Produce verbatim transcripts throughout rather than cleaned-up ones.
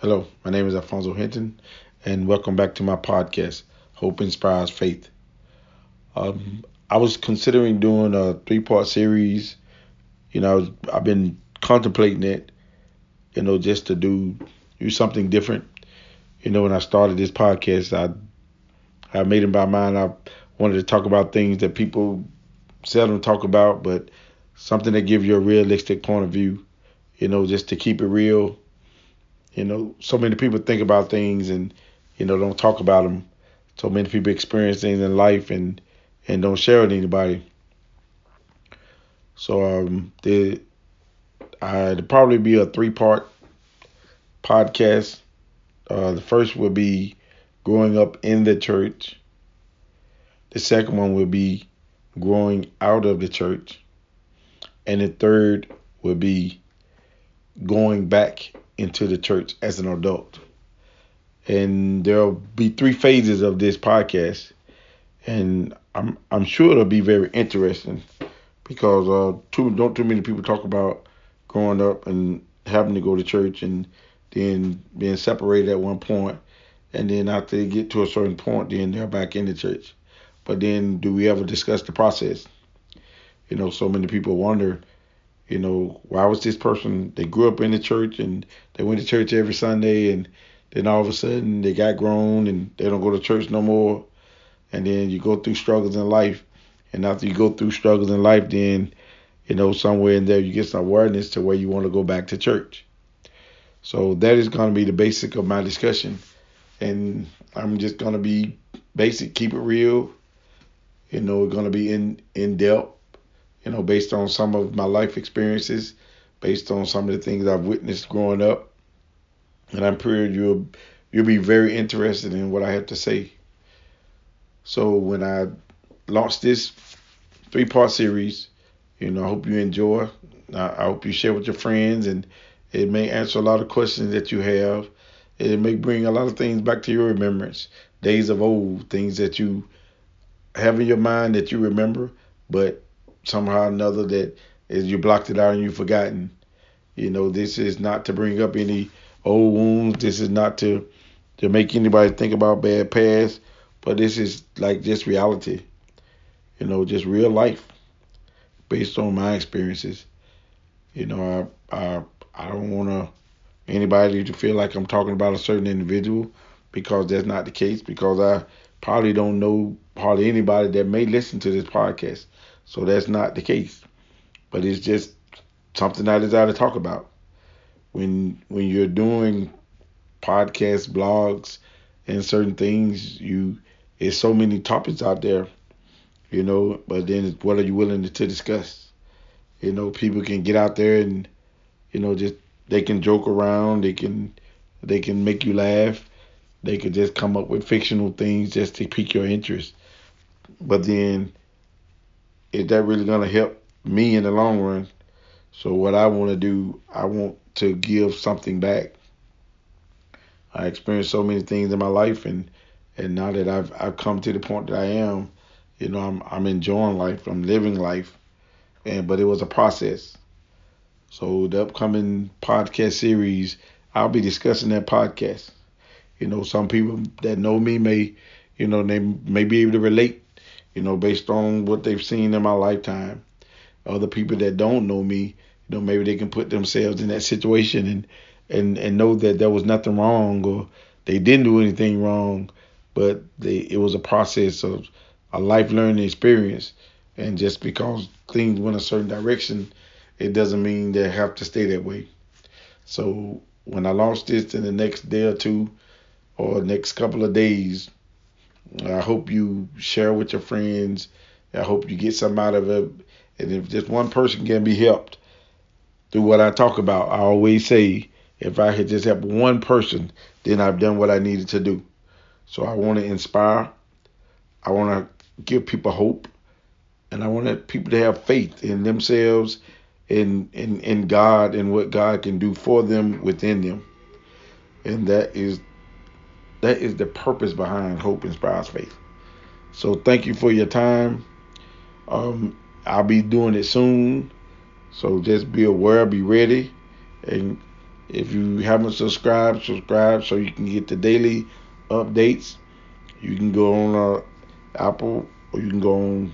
Hello, my name is Alfonso Hinton, and welcome back to my podcast, Hope Inspires Faith. Um, I was considering doing a three-part series. You know, I've been contemplating it, you know, just to do do something different. You know, when I started this podcast, I I made up my mind. I wanted to talk about things that people seldom talk about, but something that gives you a realistic point of view, you know, just to keep it real. You know, so many people think about things and, you know, don't talk about them. So many people experience things in life and, and don't share it with anybody. So um, the, I'd probably be a three-part podcast. Uh, the first will be growing up in the church. The second one will be growing out of the church. And the third will be going back into the church as an adult. And there'll be three phases of this podcast, and I'm I'm sure it'll be very interesting because uh too don't too many people talk about growing up and having to go to church and then being separated at one point, and then after they get to a certain point, then they're back in the church. But then do we ever discuss the process? You know, so many people wonder, you know, why was this person, they grew up in the church and they went to church every Sunday, and then all of a sudden they got grown and they don't go to church no more. And then you go through struggles in life. And after you go through struggles in life, then, you know, somewhere in there you get some awareness to where you want to go back to church. So that is going to be the basic of my discussion. And I'm just going to be basic, keep it real. You know, we're going to be in, in depth. You know, based on some of my life experiences, based on some of the things I've witnessed growing up. And I'm sure you'll, you'll be very interested in what I have to say. So when I launch this three-part series, you know, I hope you enjoy. I, I hope you share with your friends, and it may answer a lot of questions that you have. It may bring a lot of things back to your remembrance, days of old, things that you have in your mind that you remember, but somehow or another that is you blocked it out and you've forgotten. You know, this is not to bring up any old wounds. This is not to, to make anybody think about bad past, but this is like just reality, you know, just real life based on my experiences. You know, I I, I don't want to anybody to feel like I'm talking about a certain individual, because that's not the case, because I probably don't know hardly anybody that may listen to this podcast. So that's not the case, but it's just something I desire to talk about. When when you're doing podcasts, blogs, and certain things, you there's so many topics out there, you know. But then, what are you willing to, to discuss? You know, people can get out there and, you know, just they can joke around, they can they can make you laugh, they could just come up with fictional things just to pique your interest. But then, is that really going to help me in the long run? So what I want to do, I want to give something back. I experienced so many things in my life, and, and now that I've I've come to the point that I am, you know, I'm I'm enjoying life, I'm living life, and but it was a process. So the upcoming podcast series, I'll be discussing that podcast. You know, some people that know me may, you know, they may be able to relate, you know, based on what they've seen in my lifetime. Other people that don't know me, you know, maybe they can put themselves in that situation and and, and know that there was nothing wrong, or they didn't do anything wrong, but they, it was a process of a life learning experience. And just because things went a certain direction, it doesn't mean they have to stay that way. So when I launch this in the next day or two, or next couple of days, I hope you share with your friends. I hope you get something out of it. And if just one person can be helped through what I talk about, I always say, if I could just help one person, then I've done what I needed to do. So I want to inspire. I want to give people hope. And I want people to have faith in themselves, in, in, in God, and what God can do for them, within them. And that is That is the purpose behind Hope Inspires Faith. So thank you for your time. Um, I'll be doing it soon. So just be aware, be ready, and If you haven't subscribed, subscribe so you can get the daily updates. You can go on uh, Apple, or you can go on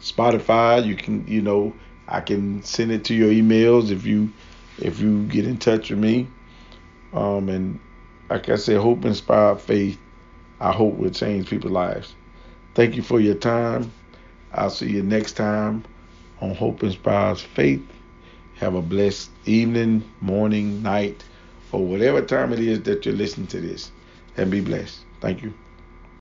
Spotify. You can, you know, I can send it to your emails if you if you get in touch with me. Um, and like I said, Hope Inspired Faith, I hope will change people's lives. Thank you for your time. I'll see you next time on Hope Inspires Faith. Have a blessed evening, morning, night, or whatever time it is that you're listening to this. And be blessed. Thank you.